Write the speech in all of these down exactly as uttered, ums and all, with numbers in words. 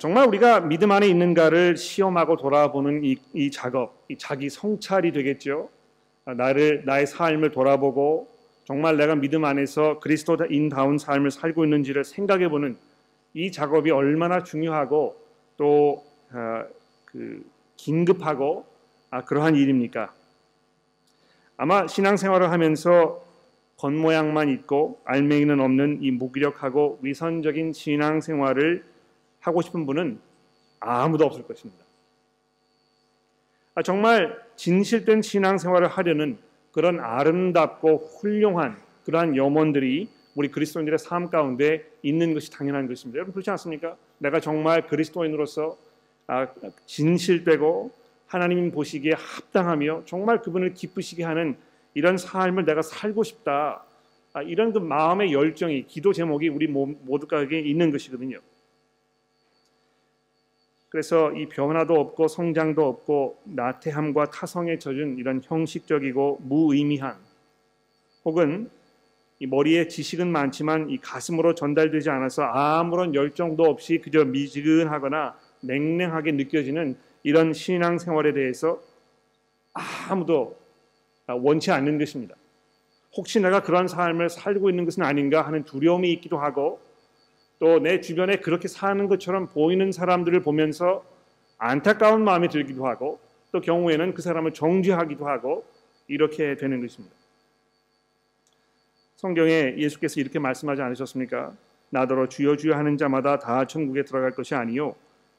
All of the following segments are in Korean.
정말 우리가 믿음 안에 있는가를 시험하고 돌아보는 이, 이 작업, 이 자기 성찰이 되겠죠. 나를, 나의 삶을 돌아보고 정말 내가 믿음 안에서 그리스도인다운 삶을 살고 있는지를 생각해보는 이 작업이 얼마나 중요하고 또 어, 그 긴급하고 아, 그러한 일입니까? 아마 신앙생활을 하면서 겉모양만 있고 알맹이는 없는 이 무기력하고 위선적인 신앙생활을 하고 싶은 분은 아무도 없을 것입니다. 아, 정말 진실된 신앙생활을 하려는 그런 아름답고 훌륭한 그러한 염원들이 우리 그리스도인들의 삶 가운데 있는 것이 당연한 것입니다. 여러분 그렇지 않습니까? 내가 정말 그리스도인으로서 아, 진실되고 하나님 보시기에 합당하며 정말 그분을 기쁘시게 하는 이런 삶을 내가 살고 싶다. 아, 이런 그 마음의 열정이 기도 제목이 우리 모두에게 있는 것이거든요. 그래서 이 변화도 없고 성장도 없고 나태함과 타성에 젖은 이런 형식적이고 무의미한 혹은 이 머리에 지식은 많지만 이 가슴으로 전달되지 않아서 아무런 열정도 없이 그저 미지근하거나 냉랭하게 느껴지는 이런 신앙생활에 대해서 아무도 원치 않는 것입니다. 혹시 내가 그런 삶을 살고 있는 것은 아닌가 하는 두려움이 있기도 하고 또 내 주변에 그렇게 사는 것처럼 보이는 사람들을 보면서 안타까운 마음이 들기도 하고 또 경우에는 그 사람을 정죄하기도 하고 이렇게 되는 것입니다. 성경에 예수께서 이렇게 말씀하지 않으셨습니까? 나더러 주여 주여 하는 자마다 다 천국에 들어갈 것이 아니요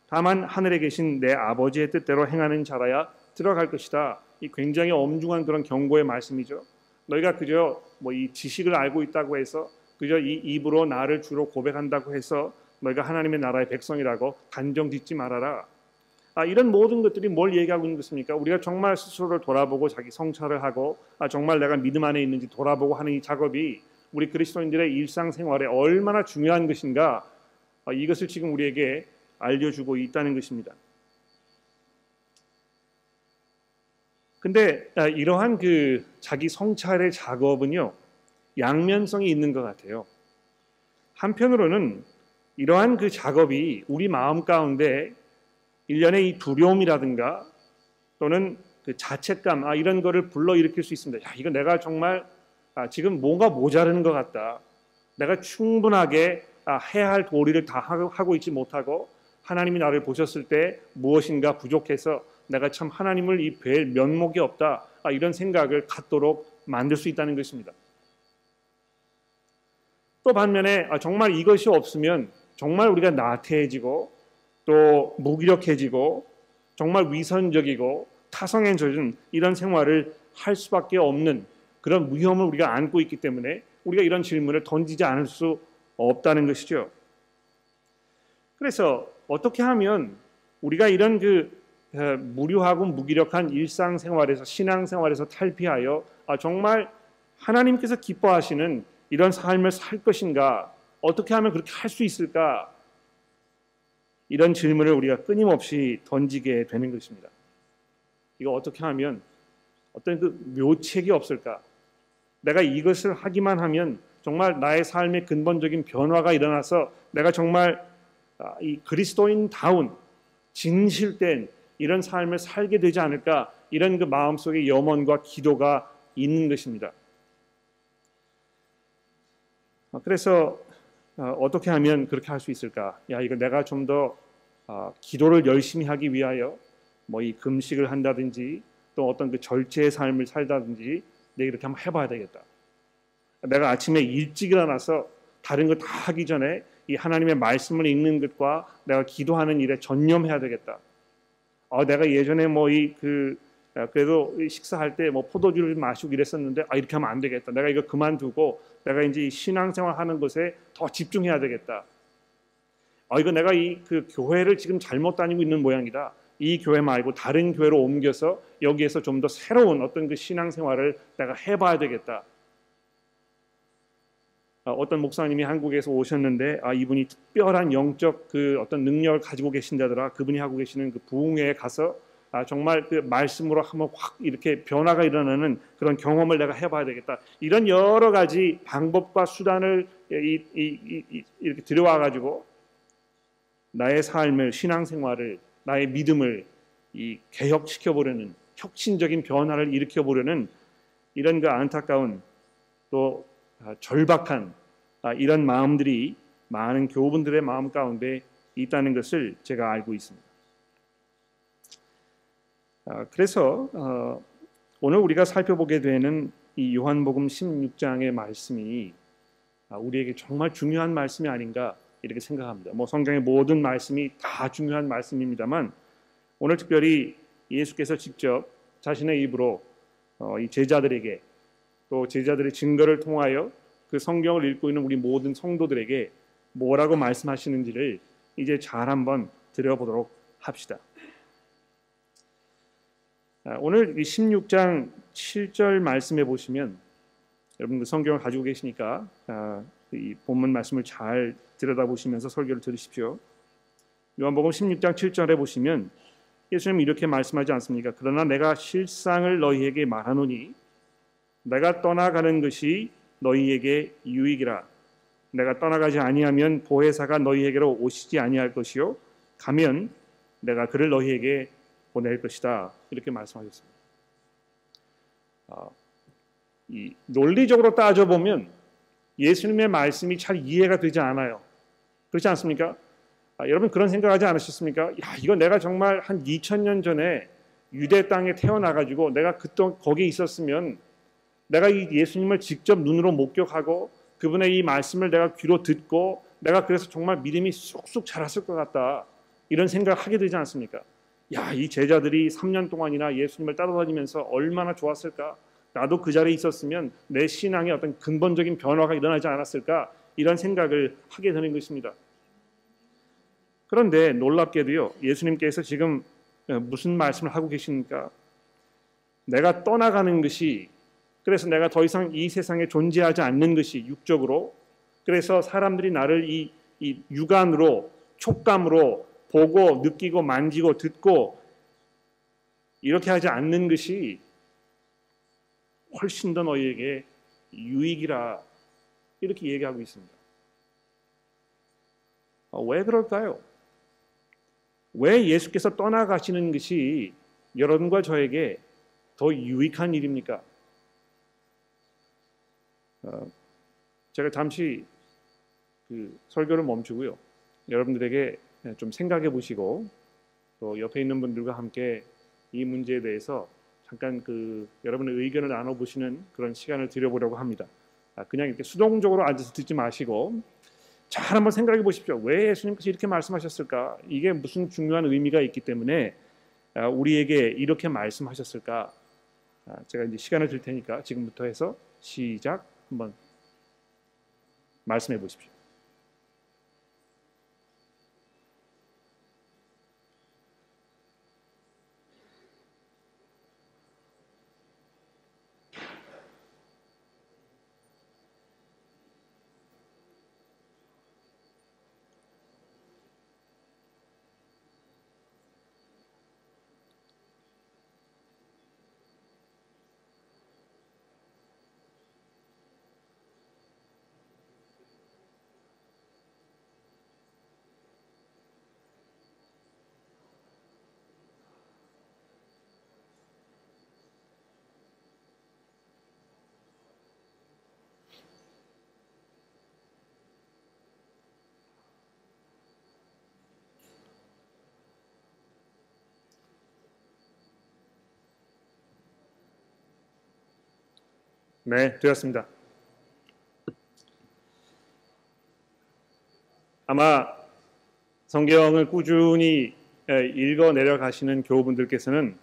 다만 하늘에 계신 내 아버지의 뜻대로 행하는 자라야 들어갈 것이다. 이 굉장히 엄중한 그런 경고의 말씀이죠. 너희가 그저 뭐 이 지식을 알고 있다고 해서 그저 이 입으로 나를 주로 고백한다고 해서 너희가 하나님의 나라의 백성이라고 단정 짓지 말아라. 아, 이런 모든 것들이 뭘 얘기하고 있는 것입니까? 우리가 정말 스스로를 돌아보고 자기 성찰을 하고 아, 정말 내가 믿음 안에 있는지 돌아보고 하는 이 작업이 우리 그리스도인들의 일상생활에 얼마나 중요한 것인가 아, 이것을 지금 우리에게 알려주고 있다는 것입니다. 근데 아, 이러한 그 자기 성찰의 작업은요 양면성이 있는 것 같아요. 한편으로는 이러한 그 작업이 우리 마음 가운데 일련의 이 두려움이라든가 또는 그 자책감 아, 이런 거를 불러일으킬 수 있습니다. 야, 이거 내가 정말 아, 지금 뭔가 모자른 것 같다. 내가 충분하게 아, 해야 할 도리를 다 하고 있지 못하고 하나님이 나를 보셨을 때 무엇인가 부족해서 내가 참 하나님을 이 뵐 면목이 없다. 아, 이런 생각을 갖도록 만들 수 있다는 것입니다. 또 반면에 아, 정말 이것이 없으면 정말 우리가 나태해지고 또 무기력해지고 정말 위선적이고 타성에 젖은 이런 생활을 할 수밖에 없는 그런 위험을 우리가 안고 있기 때문에 우리가 이런 질문을 던지지 않을 수 없다는 것이죠. 그래서 어떻게 하면 우리가 이런 그 무료하고 무기력한 일상생활에서 신앙생활에서 탈피하여 아, 정말 하나님께서 기뻐하시는 이런 삶을 살 것인가? 어떻게 하면 그렇게 할 수 있을까? 이런 질문을 우리가 끊임없이 던지게 되는 것입니다. 이거 어떻게 하면 어떤 그 묘책이 없을까? 내가 이것을 하기만 하면 정말 나의 삶의 근본적인 변화가 일어나서 내가 정말 이 그리스도인다운 진실된 이런 삶을 살게 되지 않을까? 이런 그 마음속의 염원과 기도가 있는 것입니다. 그래서 어떻게 하면 그렇게 할 수 있을까? 야, 이거 내가 좀 더 기도를 열심히 하기 위하여 뭐 이 금식을 한다든지 또 어떤 그 절제의 삶을 살다든지 내가 이렇게 한번 해봐야 되겠다. 내가 아침에 일찍 일어나서 다른 거 다 하기 전에 이 하나님의 말씀을 읽는 것과 내가 기도하는 일에 전념해야 되겠다. 아, 내가 예전에 뭐 이 그 그래도 식사할 때 뭐 포도주를 마시고 이랬었는데 아, 이렇게 하면 안 되겠다. 내가 이거 그만두고 내가 이제 신앙생활 하는 것에 더 집중해야 되겠다. 아, 이거 내가 이 그 교회를 지금 잘못 다니고 있는 모양이다. 이 교회 말고 다른 교회로 옮겨서 여기에서 좀 더 새로운 어떤 그 신앙생활을 내가 해봐야 되겠다. 아, 어떤 목사님이 한국에서 오셨는데 아, 이분이 특별한 영적 그 어떤 능력을 가지고 계신다더라. 그분이 하고 계시는 그 부흥회에 가서 아, 정말 그 말씀으로 한번 확 이렇게 변화가 일어나는 그런 경험을 내가 해봐야 되겠다. 이런 여러 가지 방법과 수단을 이, 이, 이, 이렇게 들여와 가지고 나의 삶을, 신앙생활을, 나의 믿음을 이 개혁시켜보려는, 혁신적인 변화를 일으켜보려는 이런 그 안타까운 또 절박한 이런 마음들이 많은 교우분들의 마음 가운데 있다는 것을 제가 알고 있습니다. 그래서 오늘 우리가 살펴보게 되는 이 요한복음 십육 장의 말씀이 우리에게 정말 중요한 말씀이 아닌가 이렇게 생각합니다. 뭐 성경의 모든 말씀이 다 중요한 말씀입니다만 오늘 특별히 예수께서 직접 자신의 입으로 이 제자들에게 또 제자들의 증거를 통하여 그 성경을 읽고 있는 우리 모든 성도들에게 뭐라고 말씀하시는지를 이제 잘 한번 들여보도록 합시다. 오늘 이 십육 장 칠 절 말씀에 보시면, 여러분 그 성경을 가지고 계시니까 이 본문 말씀을 잘 들여다보시면서 설교를 들으십시오. 요한복음 십육 장 칠 절에 보시면 예수님이 이렇게 말씀하지 않습니까? 그러나 내가 실상을 너희에게 말하노니 내가 떠나가는 것이 너희에게 유익이라. 내가 떠나가지 아니하면 보혜사가 너희에게로 오시지 아니할 것이요 가면 내가 그를 너희에게 보낼 것이다. 이렇게 말씀하셨습니다. 어, 이 논리적으로 따져보면 예수님의 말씀이 잘 이해가 되지 않아요. 그렇지 않습니까? 아, 여러분 그런 생각하지 않으셨습니까? 야, 이거 내가 정말 한 이천 년 전에 유대 땅에 태어나가지고 내가 그때 거기에 있었으면 내가 이 예수님을 직접 눈으로 목격하고 그분의 이 말씀을 내가 귀로 듣고 내가 그래서 정말 믿음이 쑥쑥 자랐을 것 같다. 이런 생각을 하게 되지 않습니까? 야, 이 제자들이 삼 년 동안이나 예수님을 따라다니면서 얼마나 좋았을까? 나도 그 자리에 있었으면 내 신앙에 어떤 근본적인 변화가 일어나지 않았을까? 이런 생각을 하게 되는 것입니다. 그런데 놀랍게도요, 예수님께서 지금 무슨 말씀을 하고 계십니까? 내가 떠나가는 것이, 그래서 내가 더 이상 이 세상에 존재하지 않는 것이 육적으로, 그래서 사람들이 나를 이, 이 육안으로, 촉감으로 보고 느끼고 만지고 듣고 이렇게 하지 않는 것이 훨씬 더 너희에게 유익이라, 이렇게 얘기하고 있습니다. 왜 그럴까요? 왜 예수께서 떠나가시는 것이 여러분과 저에게 더 유익한 일입니까? 제가 잠시 그 설교를 멈추고요, 여러분들에게 좀 생각해 보시고 또 옆에 있는 분들과 함께 이 문제에 대해서 잠깐 그 여러분의 의견을 나눠보시는 그런 시간을 드려보려고 합니다. 그냥 이렇게 수동적으로 앉아서 듣지 마시고 잘 한번 생각해 보십시오. 왜 예수님께서 이렇게 말씀하셨을까? 이게 무슨 중요한 의미가 있기 때문에 우리에게 이렇게 말씀하셨을까? 제가 이제 시간을 줄 테니까 지금부터 해서 시작 한번 말씀해 보십시오. 네, 되었습니다. 아마 성경을 꾸준히 읽어 내려가시는 교우분들께서는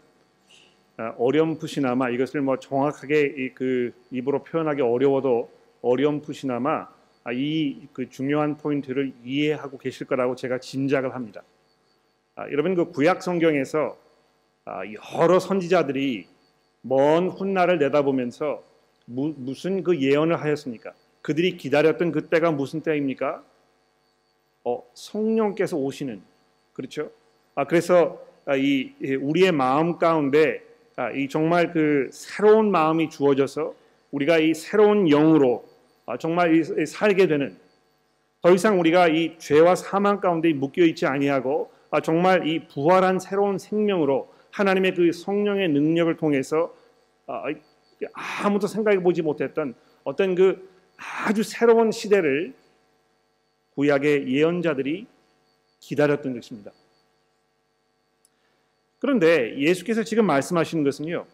어렴풋이나마, 이것을 뭐 정확하게 그 입으로 표현하기 어려워도 어렴풋이나마 이 그 중요한 포인트를 이해하고 계실 거라고 제가 짐작을 합니다. 여러분 그 구약 성경에서 여러 선지자들이 먼 훗날을 내다보면서 무, 무슨 그 예언을 하였습니까? 그들이 기다렸던 그 때가 무슨 때입니까? 어, 성령께서 오시는, 그렇죠? 아, 그래서 아, 이, 이 우리의 마음 가운데 아, 이 정말 그 새로운 마음이 주어져서 우리가 이 새로운 영으로 아, 정말 이, 이 살게 되는, 더 이상 우리가 이 죄와 사망 가운데 묶여 있지 아니하고 정말 이 부활한 새로운 생명으로 하나님의 그 성령의 능력을 통해서 아무도 생각해 보지 못했던 어떤 그 아주 새로운 시대를 구약의 예언자들이 기다렸던 것입니다. 그런데 예수께서 지금 말씀하시는 것은요,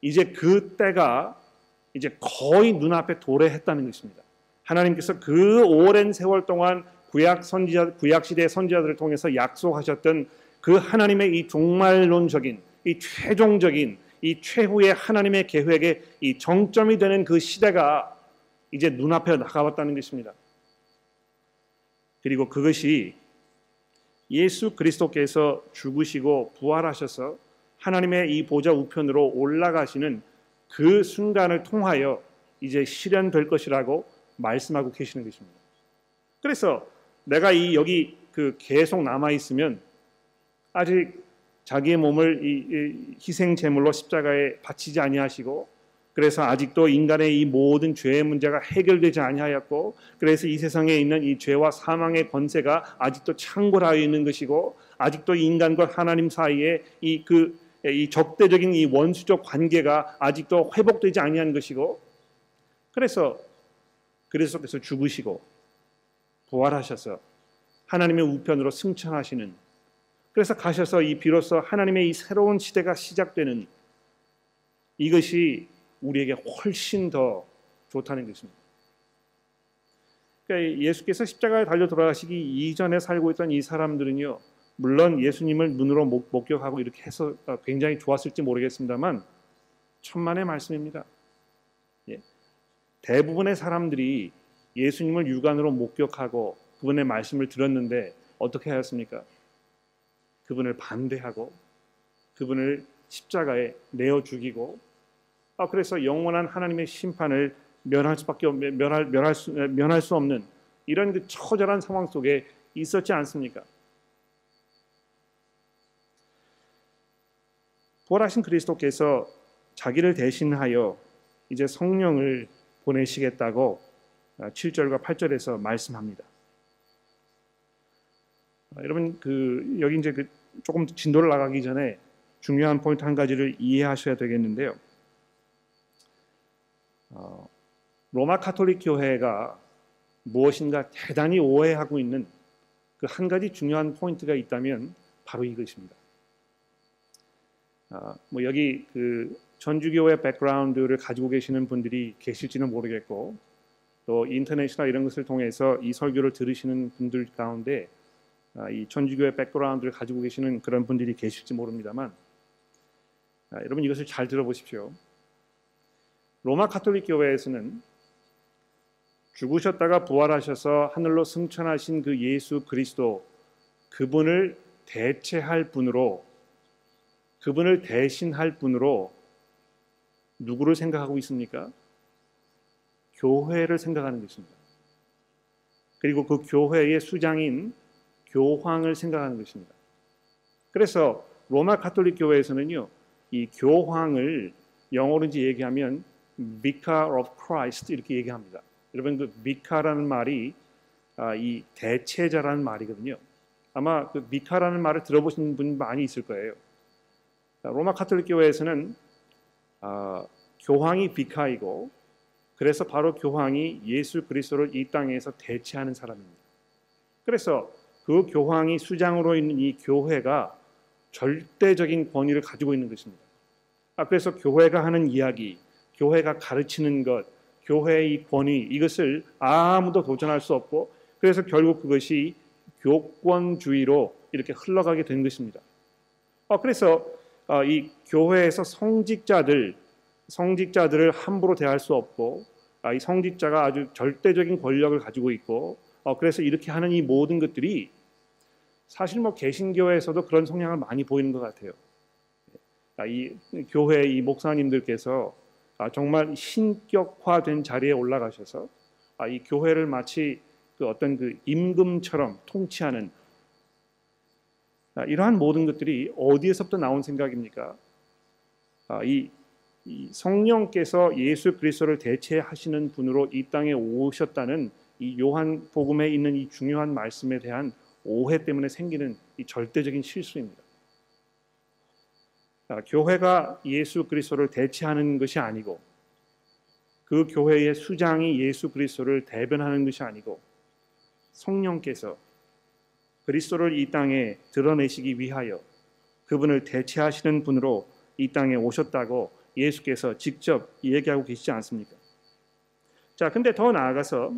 이제 그 때가 이제 거의 눈앞에 도래했다는 것입니다. 하나님께서 그 오랜 세월 동안 구약 선지자, 구약 시대의 선지자들을 통해서 약속하셨던 그 하나님의 이 종말론적인, 이 최종적인, 이 최후의 하나님의 계획의 이 정점이 되는 그 시대가 이제 눈앞에 다가왔다는 것입니다. 그리고 그것이 예수 그리스도께서 죽으시고 부활하셔서 하나님의 이 보좌 우편으로 올라가시는 그 순간을 통하여 이제 실현될 것이라고 말씀하고 계시는 것입니다. 그래서 내가 이 여기 그 계속 남아 있으면 아직 자기의 몸을 이, 이 희생 제물로 십자가에 바치지 아니하시고, 그래서 아직도 인간의 이 모든 죄의 문제가 해결되지 아니하였고, 그래서 이 세상에 있는 이 죄와 사망의 권세가 아직도 창궐하여 있는 것이고, 아직도 인간과 하나님 사이에 이 그 이 적대적인 이 원수적 관계가 아직도 회복되지 아니한 것이고, 그래서 그리스도께서 죽으시고 부활하셔서 하나님의 우편으로 승천하시는, 그래서 가셔서 이 비로소 하나님의 이 새로운 시대가 시작되는, 이것이 우리에게 훨씬 더 좋다는 것입니다. 그러니까 예수께서 십자가에 달려 돌아가시기 이전에 살고 있던 이 사람들은요, 물론 예수님을 눈으로 목격하고 이렇게 해서 굉장히 좋았을지 모르겠습니다만 천만의 말씀입니다. 예. 대부분의 사람들이 예수님을 육안으로 목격하고 그분의 말씀을 들었는데 어떻게 하였습니까? 그분을 반대하고 그분을 십자가에 내어 죽이고, 아, 그래서 영원한 하나님의 심판을 면할 수밖에 면할 면할 수 면할 수 없는 이런 그 처절한 상황 속에 있었지 않습니까? 부활하신 그리스도께서 자기를 대신하여 이제 성령을 보내시겠다고 칠 절과 팔 절에서 말씀합니다. 여러분, 그 여기 이제 그 조금 진도를 나가기 전에 중요한 포인트 한 가지를 이해하셔야 되겠는데요. 어, 로마 가톨릭 교회가 무엇인가 대단히 오해하고 있는 그 한 가지 중요한 포인트가 있다면 바로 이것입니다. 어, 뭐 여기 그 전주교회 백그라운드를 가지고 계시는 분들이 계실지는 모르겠고, 또 인터넷이나 이런 것을 통해서 이 설교를 들으시는 분들 가운데 어, 이 전주교회 백그라운드를 가지고 계시는 그런 분들이 계실지 모릅니다만, 어, 여러분 이것을 잘 들어보십시오. 로마 가톨릭 교회에서는 죽으셨다가 부활하셔서 하늘로 승천하신 그 예수 그리스도, 그분을 대체할 분으로, 그분을 대신할 분으로 누구를 생각하고 있습니까? 교회를 생각하는 것입니다. 그리고 그 교회의 수장인 교황을 생각하는 것입니다. 그래서 로마 가톨릭 교회에서는요, 이 교황을 영어로인지 얘기하면 Vicar of Christ 이렇게 얘기합니다. 여러분, 그 Vicar라는 말이 아, 이 대체자라는 말이거든요. 아마 그 Vicar라는 말을 들어보신 분 많이 있을 거예요. 로마 가톨릭 교회에서는 아, 교황이 Vicar이고, 그래서 바로 교황이 예수 그리스도를 이 땅에서 대체하는 사람입니다. 그래서 그 교황이 수장으로 있는 이 교회가 절대적인 권위를 가지고 있는 것입니다. 아, 그래서 교회가 하는 이야기, 교회가 가르치는 것, 교회의 권위, 이것을 아무도 도전할 수 없고, 그래서 결국 그것이 교권주의로 이렇게 흘러가게 된 것입니다. 어, 그래서 어, 이 교회에서 성직자들, 성직자들을 함부로 대할 수 없고, 아, 이 성직자가 아주 절대적인 권력을 가지고 있고, 어, 그래서 이렇게 하는 이 모든 것들이 사실 뭐 개신교회에서도 그런 성향을 많이 보이는 것 같아요. 아, 이 교회 이 목사님들께서 아, 정말 신격화된 자리에 올라가셔서 아, 이 교회를 마치 그 어떤 그 임금처럼 통치하는, 아, 이러한 모든 것들이 어디에서부터 나온 생각입니까? 아, 이, 이 성령께서 예수 그리스도를 대체하시는 분으로 이 땅에 오셨다는 이 요한복음에 있는 이 중요한 말씀에 대한 오해 때문에 생기는 이 절대적인 실수입니다. 자, 교회가 예수 그리스도를 대체하는 것이 아니고, 그 교회의 수장이 예수 그리스도를 대변하는 것이 아니고, 성령께서 그리스도를 이 땅에 드러내시기 위하여 그분을 대체하시는 분으로 이 땅에 오셨다고 예수께서 직접 얘기하고 계시지 않습니까? 자, 근데 더 나아가서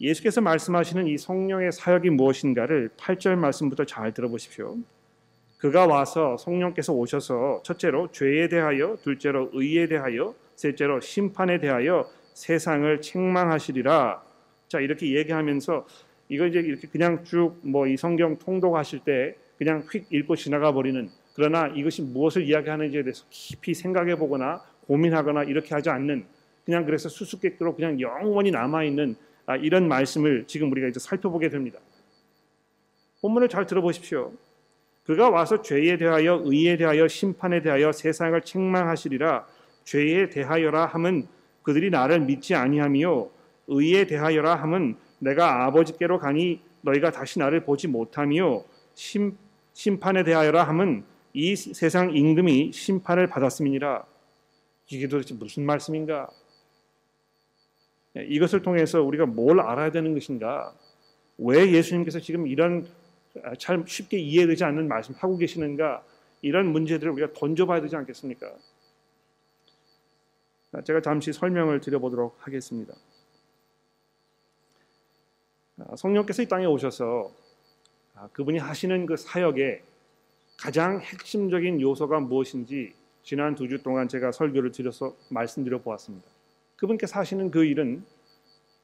예수께서 말씀하시는 이 성령의 사역이 무엇인가를 팔 절 말씀부터 잘 들어보십시오. 그가 와서 성령께서 오셔서 첫째로 죄에 대하여, 둘째로 의에 대하여, 셋째로 심판에 대하여 세상을 책망하시리라. 자, 이렇게 얘기하면서 이거 이제 이렇게 그냥 쭉 뭐 이 성경 통독하실 때 그냥 휙 읽고 지나가 버리는, 그러나 이것이 무엇을 이야기하는지에 대해서 깊이 생각해 보거나 고민하거나 이렇게 하지 않는, 그냥 그래서 수수께끼로 그냥 영원히 남아 있는 아, 이런 말씀을 지금 우리가 이제 살펴보게 됩니다. 본문을 잘 들어보십시오. 그가 와서 죄에 대하여, 의에 대하여, 심판에 대하여 세상을 책망하시리라. 죄에 대하여라 함은 그들이 나를 믿지 아니하며, 의에 대하여라 함은 내가 아버지께로 가니 너희가 다시 나를 보지 못하며, 심, 심판에 대하여라 함은 이 세상 임금이 심판을 받았음이니라. 이게 도대체 무슨 말씀인가? 이것을 통해서 우리가 뭘 알아야 되는 것인가? 왜 예수님께서 지금 이런 잘 쉽게 이해되지 않는 말씀을 하고 계시는가? 이런 문제들을 우리가 던져봐야 되지 않겠습니까? 제가 잠시 설명을 드려보도록 하겠습니다. 성령께서 이 땅에 오셔서 그분이 하시는 그 사역의 가장 핵심적인 요소가 무엇인지 지난 두 주 동안 제가 설교를 드려서 말씀드려 보았습니다. 그분께서 하시는 그 일은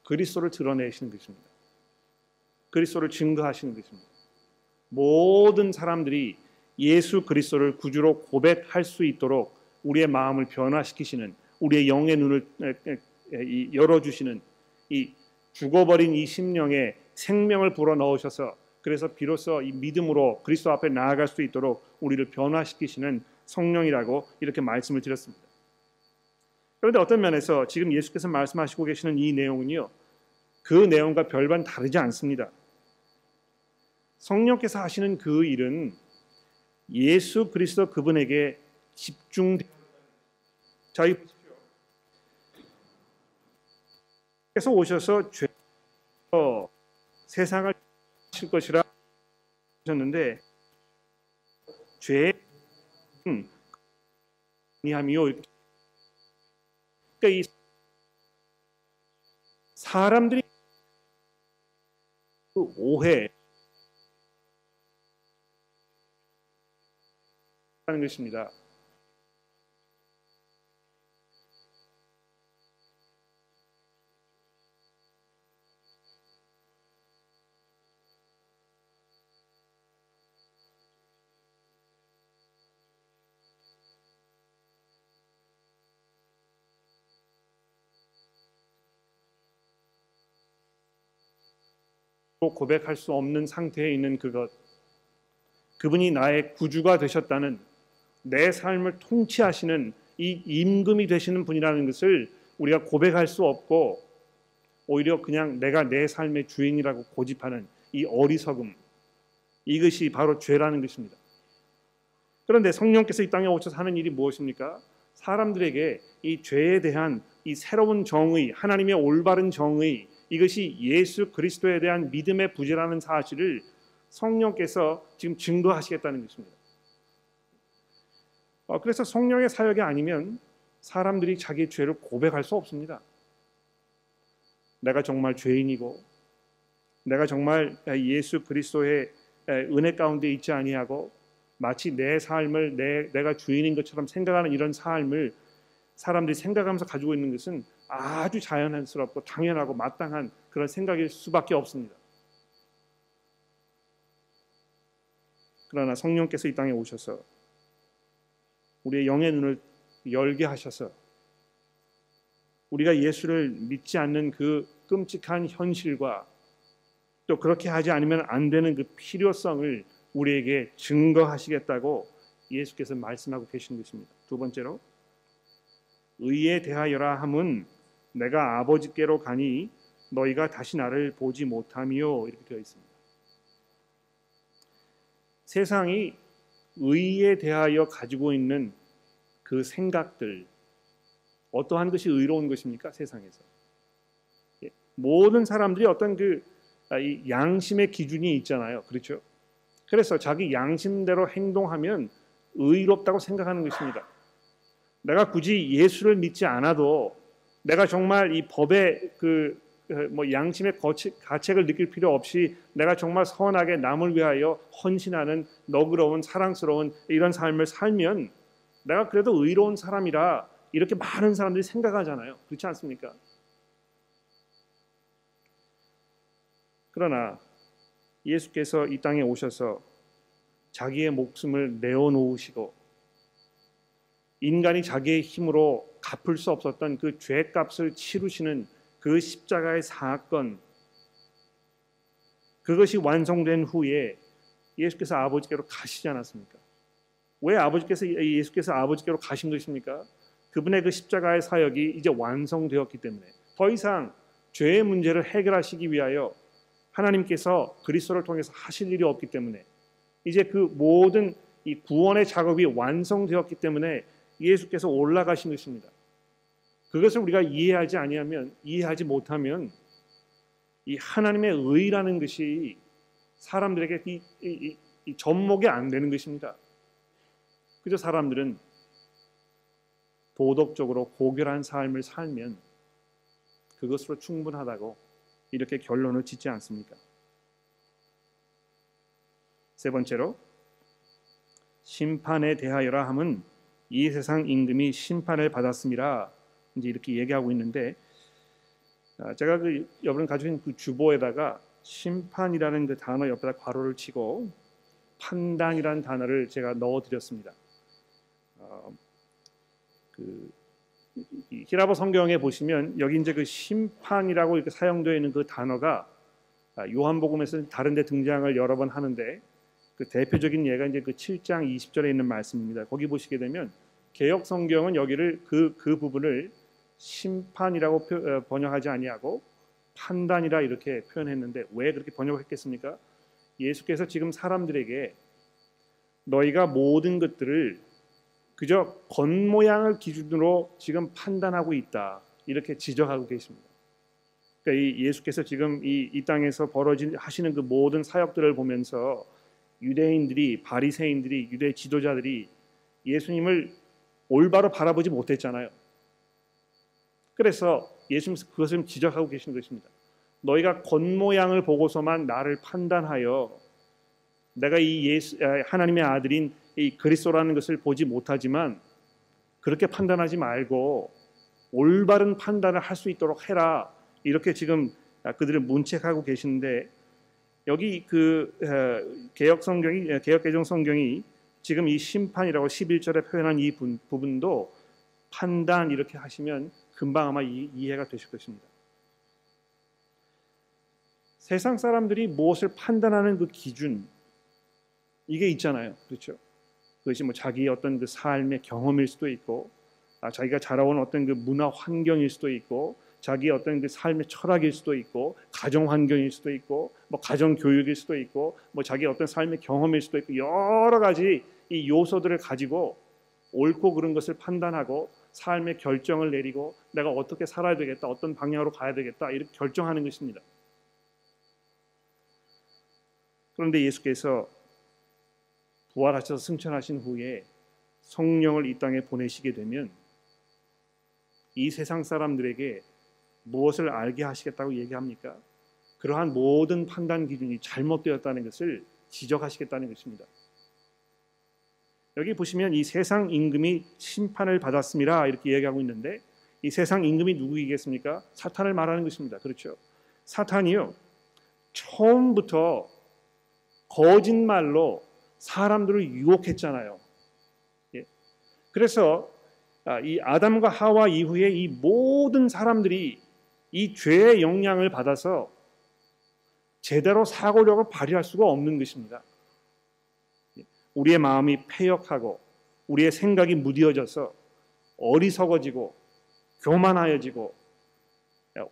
그리스도를 드러내시는 것입니다. 그리스도를 증거하시는 것입니다. 모든 사람들이 예수 그리스도를 구주로 고백할 수 있도록 우리의 마음을 변화시키시는, 우리의 영의 눈을 열어주시는, 이 죽어버린 이 심령에 생명을 불어넣으셔서 그래서 비로소 이 믿음으로 그리스도 앞에 나아갈 수 있도록 우리를 변화시키시는 성령이라고 이렇게 말씀을 드렸습니다. 그런데 어떤 면에서 지금 예수께서 말씀하시고 계시는 이 내용은요, 그 내용과 별반 다르지 않습니다. 성령께서 하시는 그 일은 예수 그리스도 그분에게 집중된, 자, 이 그래서 오셔서 죄 세상을 칠 것이라 하셨는데, 죄는 아니하며, 그러니까 이 사람들이 오해 하는 것입니다. 고백할 수 없는 상태에 있는 그것, 그분이 나의 구주가 되셨다는, 내 삶을 통치하시는 이 임금이 되시는 분이라는 것을 우리가 고백할 수 없고, 오히려 그냥 내가 내 삶의 주인이라고 고집하는 이 어리석음, 이것이 바로 죄라는 것입니다. 그런데 성령께서 이 땅에 오셔서 하는 일이 무엇입니까? 사람들에게 이 죄에 대한 이 새로운 정의, 하나님의 올바른 정의, 이것이 예수 그리스도에 대한 믿음의 부재라는 사실을 성령께서 지금 증거하시겠다는 것입니다. 어, 그래서 성령의 사역이 아니면 사람들이 자기의 죄를 고백할 수 없습니다. 내가 정말 죄인이고, 내가 정말 예수 그리스도의 은혜 가운데 있지 아니하고, 마치 내 삶을 내, 내가 주인인 것처럼 생각하는 이런 삶을 사람들이 생각하면서 가지고 있는 것은 아주 자연스럽고 당연하고 마땅한 그런 생각일 수밖에 없습니다. 그러나 성령께서 이 땅에 오셔서 우리의 영의 눈을 열게 하셔서 우리가 예수를 믿지 않는 그 끔찍한 현실과 또 그렇게 하지 않으면 안 되는 그 필요성을 우리에게 증거하시겠다고 예수께서 말씀하고 계신 것입니다. 두 번째로, 의에 대하여라 함은 내가 아버지께로 가니 너희가 다시 나를 보지 못하며 이렇게 되어 있습니다. 세상이 의에 대하여 가지고 있는 그 생각들, 어떠한 것이 의로운 것입니까? 세상에서 모든 사람들이 어떤 그 양심의 기준이 있잖아요. 그렇죠? 그래서 자기 양심대로 행동하면 의롭다고 생각하는 것입니다. 내가 굳이 예수를 믿지 않아도 내가 정말 이 법의 그 뭐 양심의 거치, 가책을 느낄 필요 없이 내가 정말 선하게 남을 위하여 헌신하는 너그러운 사랑스러운 이런 삶을 살면 내가 그래도 의로운 사람이라 이렇게 많은 사람들이 생각하잖아요. 그렇지 않습니까? 그러나 예수께서 이 땅에 오셔서 자기의 목숨을 내어놓으시고 인간이 자기의 힘으로 갚을 수 없었던 그 죄값을 치르시는 그 십자가의 사건, 그것이 완성된 후에 예수께서 아버지께로 가시지 않았습니까? 왜 아버지께서 예수께서 아버지께로 가신 것입니까? 그분의 그 십자가의 사역이 이제 완성되었기 때문에 더 이상 죄의 문제를 해결하시기 위하여 하나님께서 그리스도를 통해서 하실 일이 없기 때문에 이제 그 모든 이 구원의 작업이 완성되었기 때문에 예수께서 올라가신 것입니다. 그것을 우리가 이해하지 아니하면 이해하지 못하면 이 하나님의 의라는 것이 사람들에게 이, 이, 이, 이 접목이 안 되는 것입니다. 그저 사람들은 도덕적으로 고결한 삶을 살면 그것으로 충분하다고 이렇게 결론을 짓지 않습니까? 세 번째로 심판에 대하여라 함은 이 세상 임금이 심판을 받았습니다. 이제 이렇게 얘기하고 있는데 제가 그 여러분 가지고 있는 그 주보에다가 심판이라는 그 단어 옆에다 괄호를 치고 판단이라는 단어를 제가 넣어드렸습니다. 어, 그 히라보 성경에 보시면 여기 이제 그 심판이라고 이렇게 사용되어 있는 그 단어가 요한복음에서는 다른데 등장을 여러 번 하는데 그 대표적인 예가 이제 그 칠 장 이십 절에 있는 말씀입니다. 거기 보시게 되면 개역 성경은 여기를 그, 그 부분을 심판이라고 표, 번역하지 아니하고 판단이라 이렇게 표현했는데 왜 그렇게 번역했겠습니까? 예수께서 지금 사람들에게 너희가 모든 것들을 그저 겉모양을 기준으로 지금 판단하고 있다 이렇게 지적하고 계십니다. 그러니까 이 예수께서 지금 이, 이 땅에서 벌어진 하시는 그 모든 사역들을 보면서 유대인들이 바리새인들이 유대 지도자들이 예수님을 올바로 바라보지 못했잖아요. 그래서 예수님께서 그것을 지적하고 계신 것입니다. 너희가 겉모양을 보고서만 나를 판단하여 내가 이 예수, 하나님의 아들인 이 그리스도라는 것을 보지 못하지만 그렇게 판단하지 말고 올바른 판단을 할 수 있도록 해라 이렇게 지금 그들을 문책하고 계시는데 여기 그 개역 성경이 개역 개정 성경이 지금 이 심판이라고 십일 절에 표현한 이 부분도 판단 이렇게 하시면 금방 아마 이해가 되실 것입니다. 세상 사람들이 무엇을 판단하는 그 기준 이게 있잖아요. 그렇죠? 그것이 뭐 자기의 어떤 그 삶의 경험일 수도 있고 아, 자기가 자라온 어떤 그 문화 환경일 수도 있고 자기의 어떤 그 삶의 철학일 수도 있고 가정 환경일 수도 있고 뭐 가정 교육일 수도 있고 뭐 자기의 어떤 삶의 경험일 수도 있고 여러 가지 이 요소들을 가지고 옳고 그른 것을 판단하고 삶의 결정을 내리고 내가 어떻게 살아야 되겠다 어떤 방향으로 가야 되겠다 이렇게 결정하는 것입니다. 그런데 예수께서 부활하셔서 승천하신 후에 성령을 이 땅에 보내시게 되면 이 세상 사람들에게 무엇을 알게 하시겠다고 얘기합니까? 그러한 모든 판단 기준이 잘못되었다는 것을 지적하시겠다는 것입니다. 여기 보시면 이 세상 임금이 심판을 받았습니다. 이렇게 얘기하고 있는데 이 세상 임금이 누구이겠습니까? 사탄을 말하는 것입니다. 그렇죠? 사탄이요. 처음부터 거짓말로 사람들을 유혹했잖아요. 예. 그래서 이 아담과 하와 이후에 이 모든 사람들이 이 죄의 영향을 받아서 제대로 사고력을 발휘할 수가 없는 것입니다. 예. 우리의 마음이 패역하고 우리의 생각이 무뎌져서 어리석어지고 교만하여지고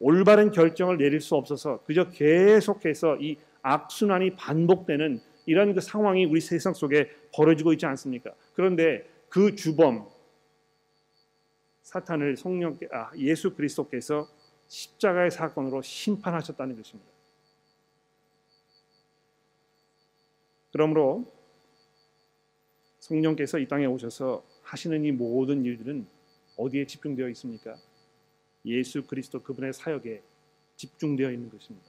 올바른 결정을 내릴 수 없어서 그저 계속해서 이 악순환이 반복되는 이런 그 상황이 우리 세상 속에 벌어지고 있지 않습니까? 그런데 그 주범 사탄을 성령 아, 예수 그리스도께서 십자가의 사건으로 심판하셨다는 것입니다. 그러므로 성령께서 이 땅에 오셔서 하시는 이 모든 일들은 어디에 집중되어 있습니까? 예수 그리스도 그분의 사역에 집중되어 있는 것입니다.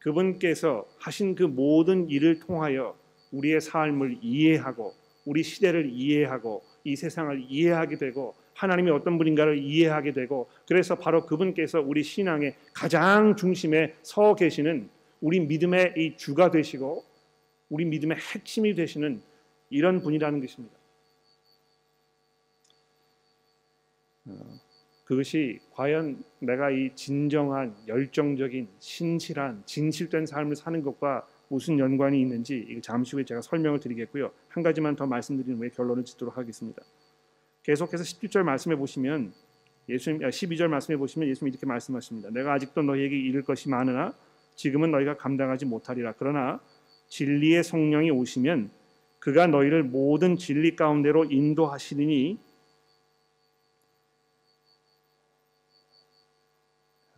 그분께서 하신 그 모든 일을 통하여 우리의 삶을 이해하고 우리 시대를 이해하고 이 세상을 이해하게 되고 하나님이 어떤 분인가를 이해하게 되고, 그래서 바로 그분께서 우리 신앙의 가장 중심에 서 계시는 우리 믿음의 이 주가 되시고 우리 믿음의 핵심이 되시는 이런 분이라는 것입니다. 그것이 과연 내가 이 진정한 열정적인 신실한 진실된 삶을 사는 것과 무슨 연관이 있는지 이거 잠시 후에 제가 설명을 드리겠고요. 한 가지만 더 말씀드린 후에 결론을 짓도록 하겠습니다. 계속해서 십칠 절 말씀해 보시면 예수님 십이 절 말씀해 보시면 예수님 이렇게 말씀하십니다. 내가 아직도 너희에게 이를 것이 많으나 지금은 너희가 감당하지 못하리라. 그러나 진리의 성령이 오시면 그가 너희를 모든 진리 가운데로 인도하시리니,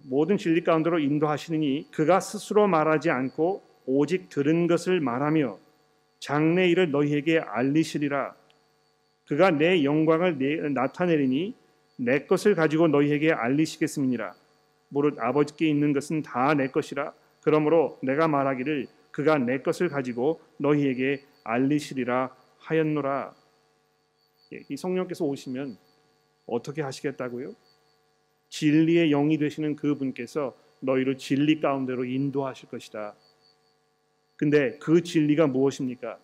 모든 진리 가운데로 인도하시느니 그가 스스로 말하지 않고 오직 들은 것을 말하며 장래 일을 너희에게 알리시리라. 그가 내 영광을 내, 나타내리니 내 것을 가지고 너희에게 알리시겠음이니라. 무릇 아버지께 있는 것은 다 내 것이라. 그러므로 내가 말하기를 그가 내 것을 가지고 너희에게 알리시리라 하였노라. 이 성령께서 오시면 어떻게 하시겠다고요? 진리의 영이 되시는 그분께서 너희를 진리 가운데로 인도하실 것이다. 근데 그 진리가 무엇입니까?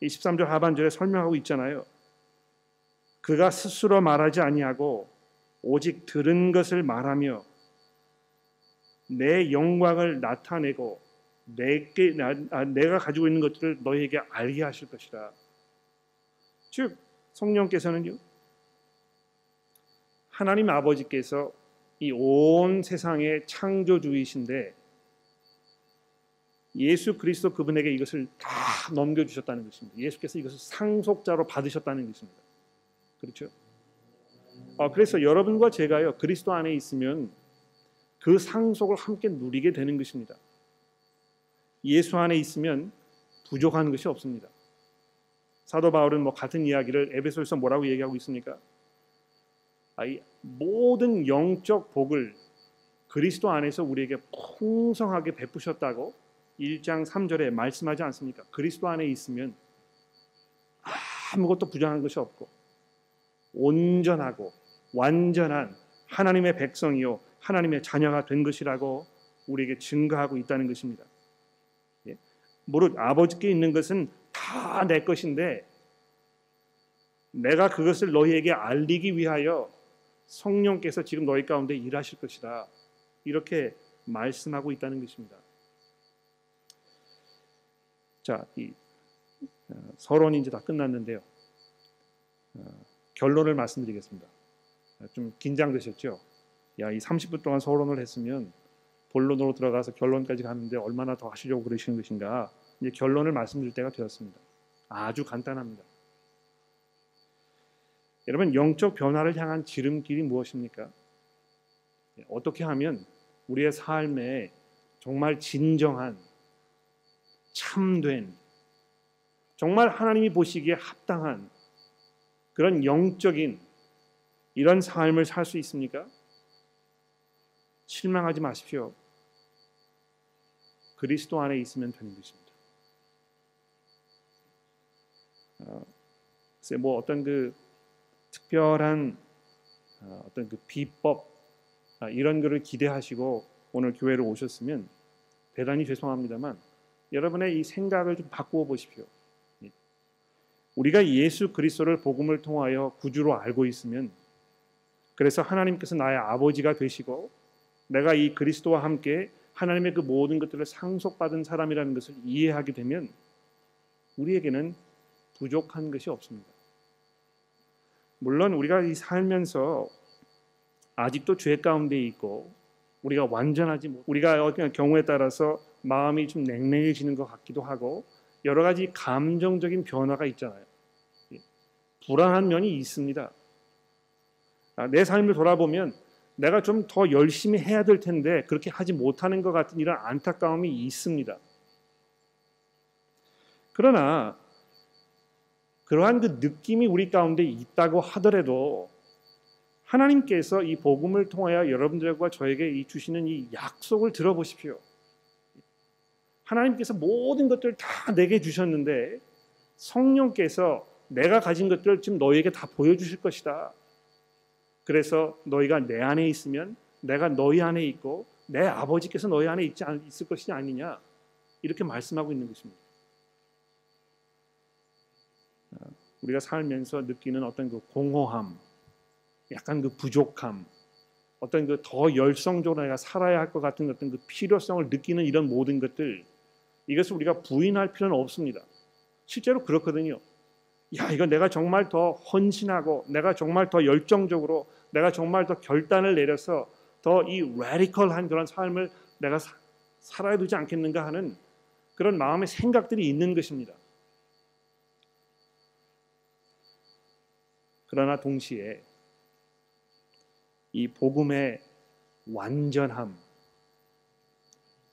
이 십삼 절 하반절에 설명하고 있잖아요. 그가 스스로 말하지 아니하고 오직 들은 것을 말하며 내 영광을 나타내고 내게, 나, 내가 가지고 있는 것들을 너희에게 알게 하실 것이다. 즉 성령께서는요, 하나님 아버지께서 이 온 세상의 창조주이신데 예수 그리스도 그분에게 이것을 다 넘겨주셨다는 것입니다. 예수께서 이것을 상속자로 받으셨다는 것입니다. 그렇죠? 아, 그래서 여러분과 제가요, 그리스도 안에 있으면 그 상속을 함께 누리게 되는 것입니다. 예수 안에 있으면 부족한 것이 없습니다. 사도 바울은 뭐 같은 이야기를 에베소에서 뭐라고 얘기하고 있습니까? 이 모든 영적 복을 그리스도 안에서 우리에게 풍성하게 베푸셨다고 일 장 삼 절에 말씀하지 않습니까? 그리스도 안에 있으면 아무것도 부족한 것이 없고 온전하고 완전한 하나님의 백성이요 하나님의 자녀가 된 것이라고 우리에게 증거하고 있다는 것입니다. 예? 무릇 아버지께 있는 것은 다 내 것인데 내가 그것을 너희에게 알리기 위하여 성령께서 지금 너희 가운데 일하실 것이다. 이렇게 말씀하고 있다는 것입니다. 자, 이 서론이 이제 다 끝났는데요. 어, 결론을 말씀드리겠습니다. 좀 긴장되셨죠? 야, 이 삼십 분 동안 서론을 했으면 본론으로 들어가서 결론까지 가는데 얼마나 더 하시려고 그러시는 것인가. 이제 결론을 말씀드릴 때가 되었습니다. 아주 간단합니다. 여러분, 영적 변화를 향한 지름길이 무엇입니까? 어떻게 하면 우리의 삶에 정말 진정한, 참된, 정말 하나님이 보시기에 합당한 그런 영적인 이런 삶을 살 수 있습니까? 실망하지 마십시오. 그리스도 안에 있으면 되는 것입니다. 어, 글쎄 뭐 어떤 그 특별한 어떤 그 비법 이런 거를 기대하시고 오늘 교회를 오셨으면 대단히 죄송합니다만 여러분의 이 생각을 좀 바꾸어 보십시오. 우리가 예수 그리스도를 복음을 통하여 구주로 알고 있으면, 그래서 하나님께서 나의 아버지가 되시고 내가 이 그리스도와 함께 하나님의 그 모든 것들을 상속받은 사람이라는 것을 이해하게 되면 우리에게는 부족한 것이 없습니다. 물론 우리가 살면서 아직도 죄 가운데 있고 우리가 완전하지 못, 우리가 경우에 따라서 마음이 좀 냉랭해지는 것 같기도 하고 여러 가지 감정적인 변화가 있잖아요. 불안한 면이 있습니다. 내 삶을 돌아보면 내가 좀 더 열심히 해야 될 텐데 그렇게 하지 못하는 것 같은 이런 안타까움이 있습니다. 그러나 그러한 그 느낌이 우리 가운데 있다고 하더라도 하나님께서 이 복음을 통하여 여러분들과 저에게 이 주시는 이 약속을 들어보십시오. 하나님께서 모든 것들을 다 내게 주셨는데 성령께서 내가 가진 것들을 지금 너에게 다 보여주실 것이다. 그래서 너희가 내 안에 있으면 내가 너희 안에 있고 내 아버지께서 너희 안에 있지 않, 있을 것이 아니냐 이렇게 말씀하고 있는 것입니다. 우리가 살면서 느끼는 어떤 그 공허함, 약간 그 부족함, 어떤 그 더 열성적으로 내가 살아야 할 것 같은 어떤 그 필요성을 느끼는 이런 모든 것들, 이것을 우리가 부인할 필요는 없습니다. 실제로 그렇거든요. 야, 이거 내가 정말 더 헌신하고 내가 정말 더 열정적으로 내가 정말 더 결단을 내려서 더 이 레디컬한 그런 삶을 내가 사, 살아야 되지 않겠는가 하는 그런 마음의 생각들이 있는 것입니다. 그러나 동시에 이 복음의 완전함,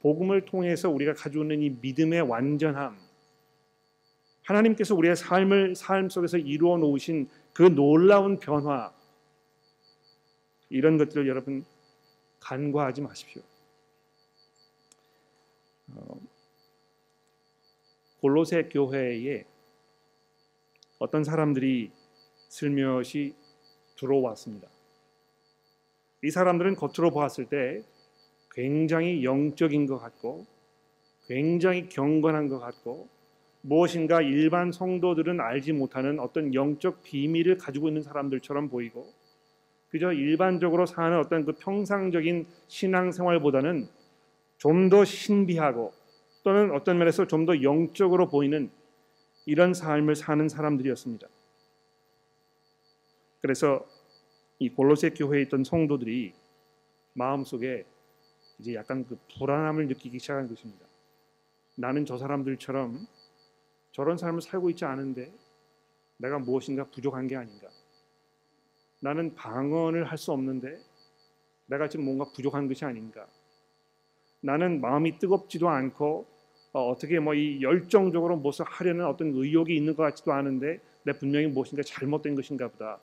복음을 통해서 우리가 가져오는 이 믿음의 완전함, 하나님께서 우리의 삶을 삶 속에서 이루어 놓으신 그 놀라운 변화, 이런 것들을 여러분 간과하지 마십시오. 골로새 교회에 어떤 사람들이 슬며시 들어왔습니다. 이 사람들은 겉으로 보았을 때 굉장히 영적인 것 같고 굉장히 경건한 것 같고 무엇인가 일반 성도들은 알지 못하는 어떤 영적 비밀을 가지고 있는 사람들처럼 보이고 그저 일반적으로 사는 어떤 그 평상적인 신앙생활보다는 좀 더 신비하고 또는 어떤 면에서 좀 더 영적으로 보이는 이런 삶을 사는 사람들이었습니다. 그래서 이 골로새 교회에 있던 성도들이 마음속에 이제 약간 그 불안함을 느끼기 시작한 것입니다. 나는 저 사람들처럼 저런 삶을 살고 있지 않은데 내가 무엇인가 부족한 게 아닌가. 나는 방언을 할 수 없는데 내가 지금 뭔가 부족한 것이 아닌가. 나는 마음이 뜨겁지도 않고 어, 어떻게 뭐 이 열정적으로 무엇을 하려는 어떤 의욕이 있는 것 같지도 않은데 내 분명히 무엇인가 잘못된 것인가 보다.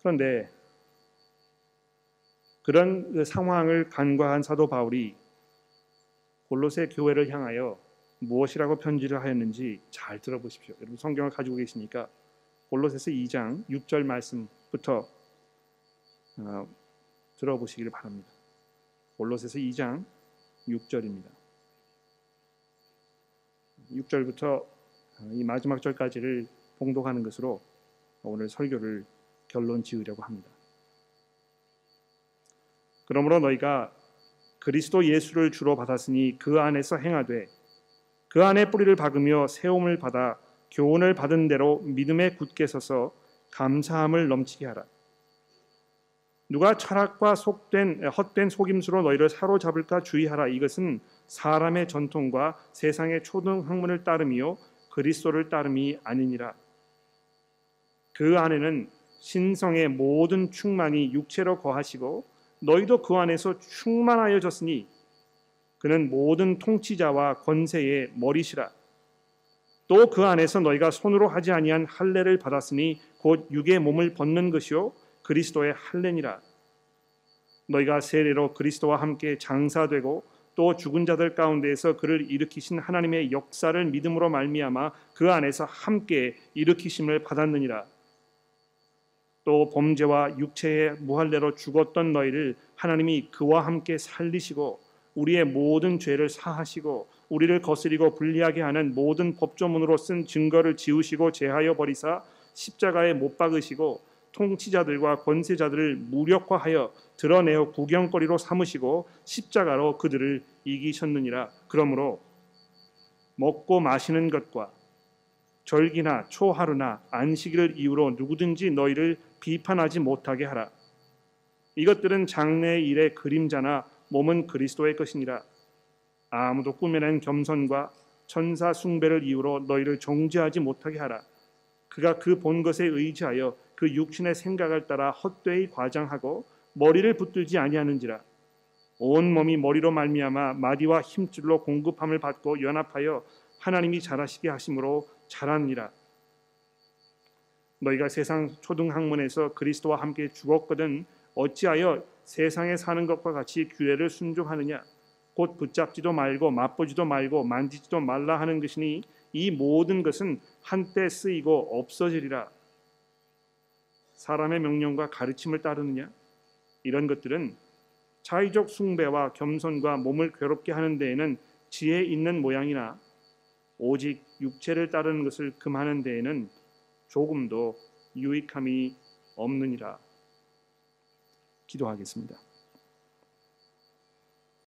그런데 그런 그 상황을 간과한 사도 바울이 골로새 교회를 향하여 무엇이라고 편지를 하였는지 잘 들어보십시오. 여러분 성경을 가지고 계시니까 골로새서 이 장 육 절 말씀부터 어, 들어보시기를 바랍니다. 골로새서 이 장 육 절입니다. 육 절부터 이 마지막 절까지를 봉독하는 것으로 오늘 설교를 결론 지으려고 합니다. 그러므로 너희가 그리스도 예수를 주로 받았으니 그 안에서 행하되 그 안에 뿌리를 박으며 세움을 받아 교훈을 받은 대로 믿음에 굳게 서서 감사함을 넘치게 하라. 누가 철학과 속된, 헛된 속임수로 너희를 사로잡을까 주의하라. 이것은 사람의 전통과 세상의 초등학문을 따름이요 그리스도를 따름이 아니니라. 그 안에는 신성의 모든 충만이 육체로 거하시고 너희도 그 안에서 충만하여졌으니 그는 모든 통치자와 권세의 머리시라. 또 그 안에서 너희가 손으로 하지 아니한 할례를 받았으니 곧 육의 몸을 벗는 것이요 그리스도의 할례니라. 너희가 세례로 그리스도와 함께 장사되고 또 죽은 자들 가운데에서 그를 일으키신 하나님의 역사를 믿음으로 말미암아 그 안에서 함께 일으키심을 받았느니라. 또 범죄와 육체의 무할례로 죽었던 너희를 하나님이 그와 함께 살리시고 우리의 모든 죄를 사하시고 우리를 거스리고 불리하게 하는 모든 법조문으로 쓴 증거를 지우시고 제하여 버리사 십자가에 못 박으시고 통치자들과 권세자들을 무력화하여 드러내어 구경거리로 삼으시고 십자가로 그들을 이기셨느니라. 그러므로 먹고 마시는 것과 절기나 초하루나 안식일을 이유로 누구든지 너희를 비판하지 못하게 하라. 이것들은 장래의 일의 그림자나 몸은 그리스도의 것이니라. 아무도 꾸며낸 겸손과 천사 숭배를 이유로 너희를 정죄하지 못하게 하라. 그가 그 본 것에 의지하여 그 육신의 생각을 따라 헛되이 과장하고 머리를 붙들지 아니하는지라. 온 몸이 머리로 말미암아 마디와 힘줄로 공급함을 받고 연합하여 하나님이 자라시게 하심으로 자라니라. 너희가 세상 초등학문에서 그리스도와 함께 죽었거든 어찌하여 세상에 사는 것과 같이 규례를 순종하느냐. 곧 붙잡지도 말고 맛보지도 말고 만지지도 말라 하는 것이니 이 모든 것은 한때 쓰이고 없어지리라. 사람의 명령과 가르침을 따르느냐. 이런 것들은 자의적 숭배와 겸손과 몸을 괴롭게 하는 데에는 지혜 있는 모양이나 오직 육체를 따르는 것을 금하는 데에는 조금도 유익함이 없느니라. 기도하겠습니다.